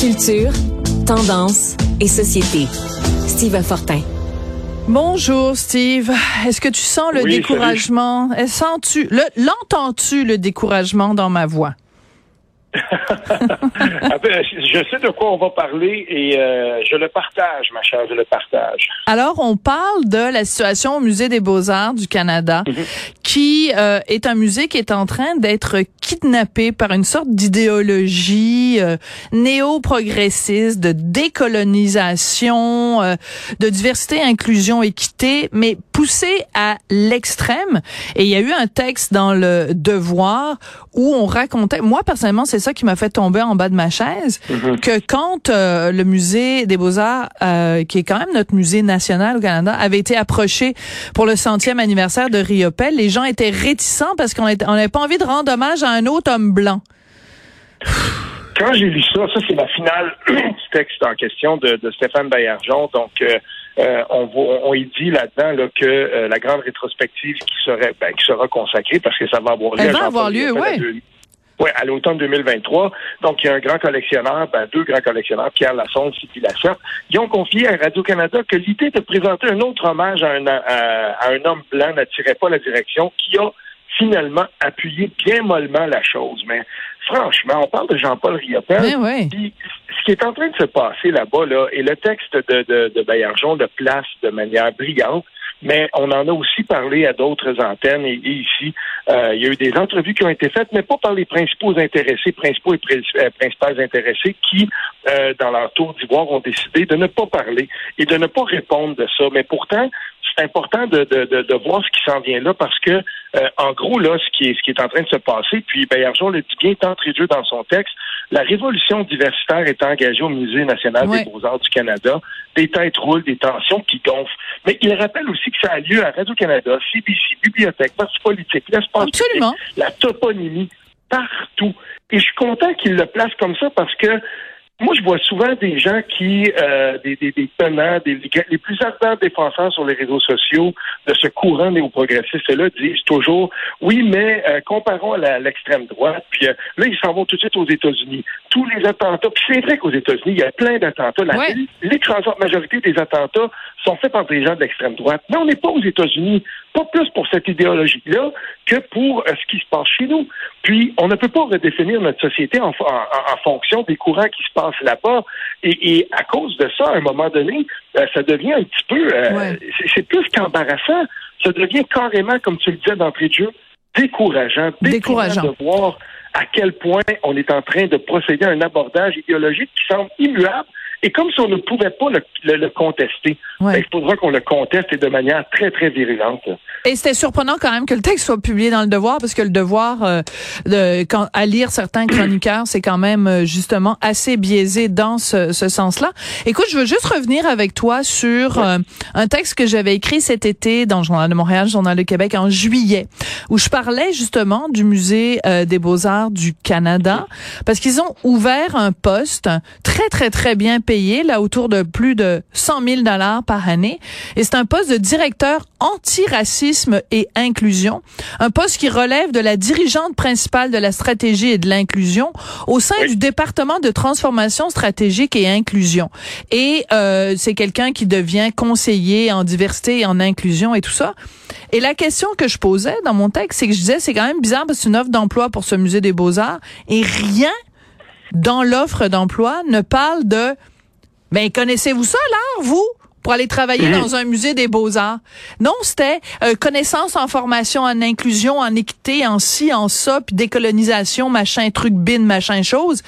Culture, tendance et société. Steve Fortin. Bonjour Steve, est-ce que tu sens le découragement? L'entends-tu le découragement dans ma voix? Je sais de quoi on va parler et je le partage, ma chère, je le partage. Alors, on parle de la situation au Musée des beaux-arts du Canada, qui est un musée qui est en train d'être kidnappé par une sorte d'idéologie néo-progressiste, de décolonisation, de diversité, inclusion, équité, mais poussée à l'extrême. Et il y a eu un texte dans Le Devoir où on racontait, moi personnellement, c'est ça qui m'a fait tomber en bas de ma chaise, que quand le musée des beaux-arts, qui est quand même notre musée national au Canada, avait été approché pour le 100e anniversaire de Riopelle, les gens étaient réticents parce qu'on n'avait pas envie de rendre hommage à un autre homme blanc. Quand j'ai lu ça, c'est la finale du texte en question de Stéphane Baillargeon, donc... on y dit là-dedans là, que la grande rétrospective qui sera consacrée, parce que ça va avoir lieu, à l'automne 2023. Donc, il y a un grand collectionneur, deux grands collectionneurs, Pierre Lassonde et Philippe Lafort, qui ont confié à Radio-Canada que l'idée de présenter un autre hommage à un homme blanc n'attirait pas la direction qui a finalement appuyé bien mollement la chose. Mais franchement, on parle de Jean-Paul Riopelle. Ce qui est en train de se passer là-bas, là, et le texte de Baillargeon le place de manière brillante, mais on en a aussi parlé à d'autres antennes et ici, il y a eu des entrevues qui ont été faites, mais pas par les principales intéressés qui, dans leur tour d'ivoire, ont décidé de ne pas parler et de ne pas répondre de ça. Mais pourtant, c'est important de voir ce qui s'en vient là, parce que en gros, là, ce qui est en train de se passer, puis Baillargeon le dit bien d'entrée de jeu dans son texte, la révolution diversitaire est engagée au Musée national des beaux-arts du Canada, des têtes roulent, des tensions qui gonflent. Mais il rappelle aussi que ça a lieu à Radio-Canada, CBC, bibliothèque, parti politique, l'espace public, la toponymie, partout. Et je suis content qu'il le place comme ça, parce que moi, je vois souvent des gens qui, des tenants, les plus ardents défenseurs sur les réseaux sociaux de ce courant néo-progressiste-là disent toujours, oui, mais comparons à l'extrême droite, puis là, ils s'en vont tout de suite aux États-Unis. Tous les attentats, puis c'est vrai qu'aux États-Unis, il y a plein d'attentats. L'écrasante majorité des attentats sont faits par des gens de l'extrême droite. Mais on n'est pas aux États-Unis, pas plus pour cette idéologie-là que pour ce qui se passe chez nous. Puis, on ne peut pas redéfinir notre société en fonction des courants qui se passent là-bas. Et à cause de ça, à un moment donné, ça devient un petit peu... C'est plus qu'embarrassant. Ça devient carrément, comme tu le disais d'entrée de jeu, décourageant de voir à quel point on est en train de procéder à un abordage idéologique qui semble immuable. Et comme si on ne pouvait pas le contester, il faudra qu'on le conteste et de manière très, très virulente. Et c'était surprenant quand même que le texte soit publié dans Le Devoir, parce que Le Devoir, à lire certains chroniqueurs, c'est quand même justement assez biaisé dans ce sens-là. Écoute, je veux juste revenir avec toi sur un texte que j'avais écrit cet été dans le Journal de Montréal, le Journal de Québec, en juillet, où je parlais justement du Musée des beaux-arts du Canada, parce qu'ils ont ouvert un poste très, très, très bien payé, là, autour de plus de 100 000 $ par année. Et c'est un poste de directeur antiracisme et inclusion. Un poste qui relève de la dirigeante principale de la stratégie et de l'inclusion au sein du département de transformation stratégique et inclusion. Et c'est quelqu'un qui devient conseiller en diversité et en inclusion et tout ça. Et la question que je posais dans mon texte, c'est que je disais, c'est quand même bizarre parce que c'est une offre d'emploi pour ce musée des beaux-arts et rien dans l'offre d'emploi ne parle de... Ben, connaissez-vous ça, l'art, vous, pour aller travailler dans un musée des beaux-arts? Non, c'était connaissance en formation, en inclusion, en équité, en ci, en ça, puis décolonisation, machin, truc, bin, machin, chose.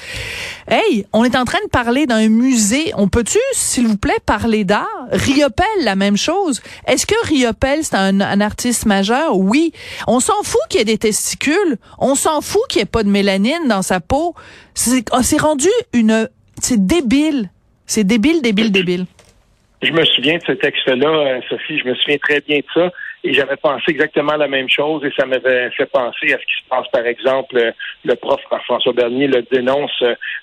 Hey, on est en train de parler d'un musée. On peut-tu, s'il vous plaît, parler d'art? Riopelle, la même chose. Est-ce que Riopelle, c'est un artiste majeur? Oui. On s'en fout qu'il y ait des testicules. On s'en fout qu'il n'y ait pas de mélanine dans sa peau. C'est rendu une... C'est débile. C'est débile, débile, débile. Je me souviens de ce texte-là, Sophie, je me souviens très bien de ça. Et j'avais pensé exactement la même chose et ça m'avait fait penser à ce qui se passe, par exemple, le prof François Bernier le dénonce.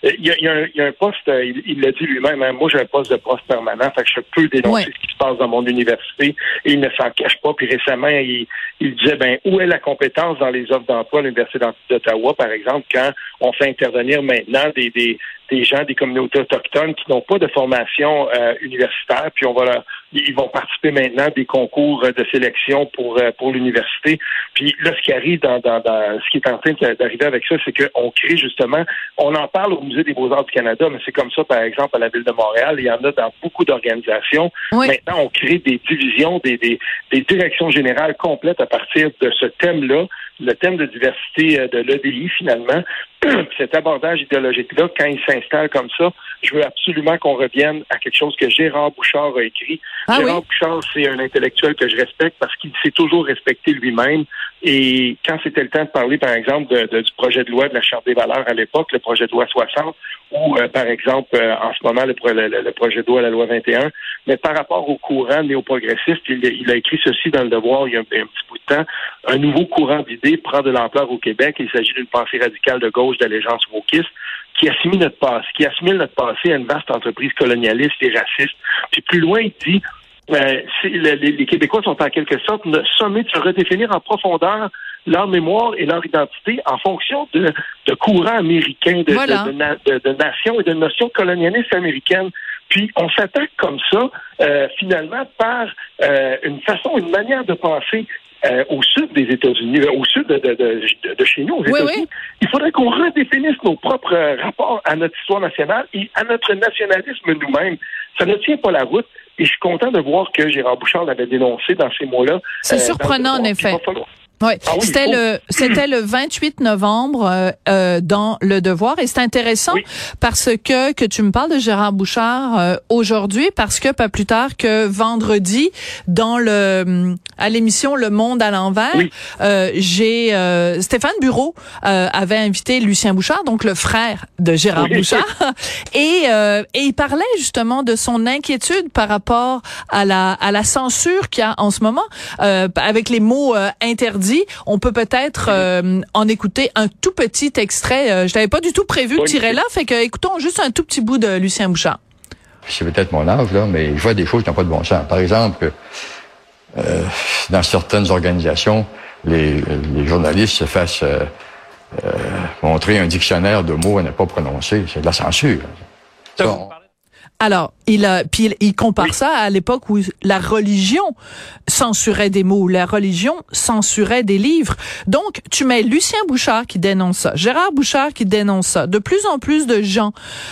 Il y a un poste, il l'a dit lui-même, hein, moi j'ai un poste de prof permanent, fait que je peux dénoncer ce qui se passe dans mon université et il ne s'en cache pas. Puis récemment, il, il disait, ben, où est la compétence dans les offres d'emploi à l'Université d'Ottawa, par exemple, quand on fait intervenir maintenant des gens des communautés autochtones qui n'ont pas de formation universitaire, puis on va leur, ils vont participer maintenant à des concours de sélection pour l'université. Puis là, ce qui arrive dans ce qui est en train d'arriver avec ça, c'est qu'on crée justement, on en parle au Musée des beaux-arts du Canada, mais c'est comme ça, par exemple, à la Ville de Montréal, il y en a dans beaucoup d'organisations. Oui. Maintenant, on crée des divisions, des directions générales complètes à partir de ce thème-là, le thème de diversité de l'EDI, finalement. Cet abordage idéologique-là, quand il s'installe comme ça, je veux absolument qu'on revienne à quelque chose que Gérard Bouchard a écrit. Bouchard, c'est un intellectuel que je respecte parce qu'il s'est toujours respecté lui-même. Et quand c'était le temps de parler, par exemple, du projet de loi de la Charte des valeurs à l'époque, le projet de loi 60, ou, par exemple, en ce moment, le projet de loi, la loi 21, mais par rapport au courant néoprogressiste, il a écrit ceci dans Le Devoir il y a un petit bout de temps. Un nouveau courant d'idées prend de l'ampleur au Québec. Il s'agit d'une pensée radicale de gauche d'allégeance wokiste qui assimile notre passé à une vaste entreprise colonialiste et raciste. Puis plus loin, il dit les Québécois sont en quelque sorte sommés de se redéfinir en profondeur leur mémoire et leur identité en fonction de courants américains, de nations et de notions colonialistes américaines. Puis on s'attaque comme ça, finalement, par une manière de penser au sud des États-Unis, au sud de chez nous, aux États-Unis. Oui, oui. Il faudrait qu'on redéfinisse nos propres rapports à notre histoire nationale et à notre nationalisme nous-mêmes. Ça ne tient pas la route. Et je suis content de voir que Gérard Bouchard l'avait dénoncé dans ces mots-là. C'est surprenant, en effet. Oui. Ah oui, c'était le 28 novembre dans Le Devoir, et c'est intéressant parce que tu me parles de Gérard Bouchard aujourd'hui, parce que pas plus tard que vendredi dans à l'émission Le Monde à l'envers, Stéphane Bureau avait invité Lucien Bouchard, donc le frère de Gérard Bouchard, et il parlait justement de son inquiétude par rapport à la censure qu'il y a en ce moment avec les mots interdits. On peut peut-être en écouter un tout petit extrait. Je n'avais pas du tout prévu tirer là, fait que écoutons juste un tout petit bout de Lucien Bouchard. C'est peut-être mon âge, là, mais je vois des choses qui n'ont pas de bon sens. Par exemple, dans certaines organisations, les journalistes se fassent montrer un dictionnaire de mots à ne pas prononcer. C'est de la censure. Alors, il compare ça à l'époque où la religion censurait des mots, la religion censurait des livres. Donc, tu mets Lucien Bouchard qui dénonce ça, Gérard Bouchard qui dénonce ça, de plus en plus de gens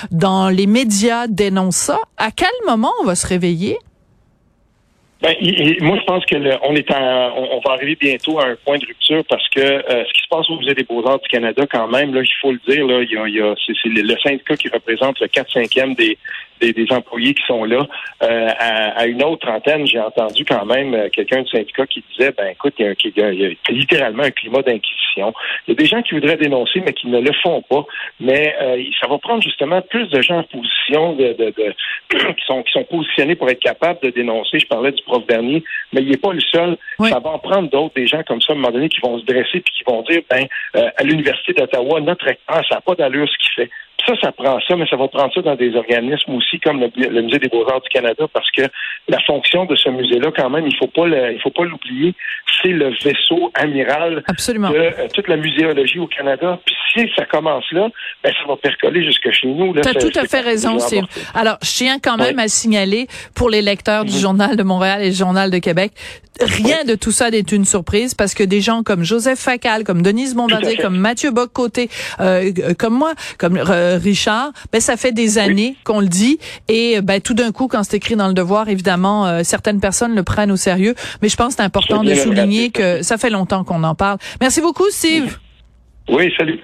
dans les médias dénoncent ça. À quel moment on va se réveiller? Ben, moi, je pense que on va arriver bientôt à un point de rupture parce que ce qui se passe au Musée des beaux-arts du Canada, quand même, là, il faut le dire, là, c'est le syndicat qui représente le 4/5e des employés qui sont là. À une autre trentaine, j'ai entendu quand même quelqu'un du syndicat qui disait, ben écoute, il y a littéralement un climat d'inquisition. Il y a des gens qui voudraient dénoncer, mais qui ne le font pas. Mais ça va prendre justement plus de gens en position qui sont positionnés pour être capables de dénoncer. Je parlais du prof Bernier, mais il n'est pas le seul. Oui. Ça va en prendre d'autres, des gens comme ça, à un moment donné, qui vont se dresser puis qui vont dire, ben à l'Université d'Ottawa, notre recteur, ça n'a pas d'allure ce qu'il fait. Ça prend ça, mais ça va prendre ça dans des organismes aussi comme le Musée des beaux-arts du Canada, parce que la fonction de ce musée-là, quand même, il faut pas l'oublier, c'est le vaisseau amiral de toute la muséologie au Canada. Puis si ça commence là, ben ça va percoler jusque chez nous. Tu as tout à fait raison, Steve. Alors, je tiens quand même à signaler pour les lecteurs du Journal de Montréal et du Journal de Québec, rien de tout ça n'est une surprise, parce que des gens comme Joseph Facal, comme Denise Bombardier, comme Mathieu Boc-Côté, comme moi, comme Richard, ben ça fait des années qu'on le dit, et ben tout d'un coup, quand c'est écrit dans Le Devoir, évidemment, certaines personnes le prennent au sérieux, mais je pense que c'est important de souligner que ça fait longtemps qu'on en parle. Merci beaucoup, Steve. Oui, salut.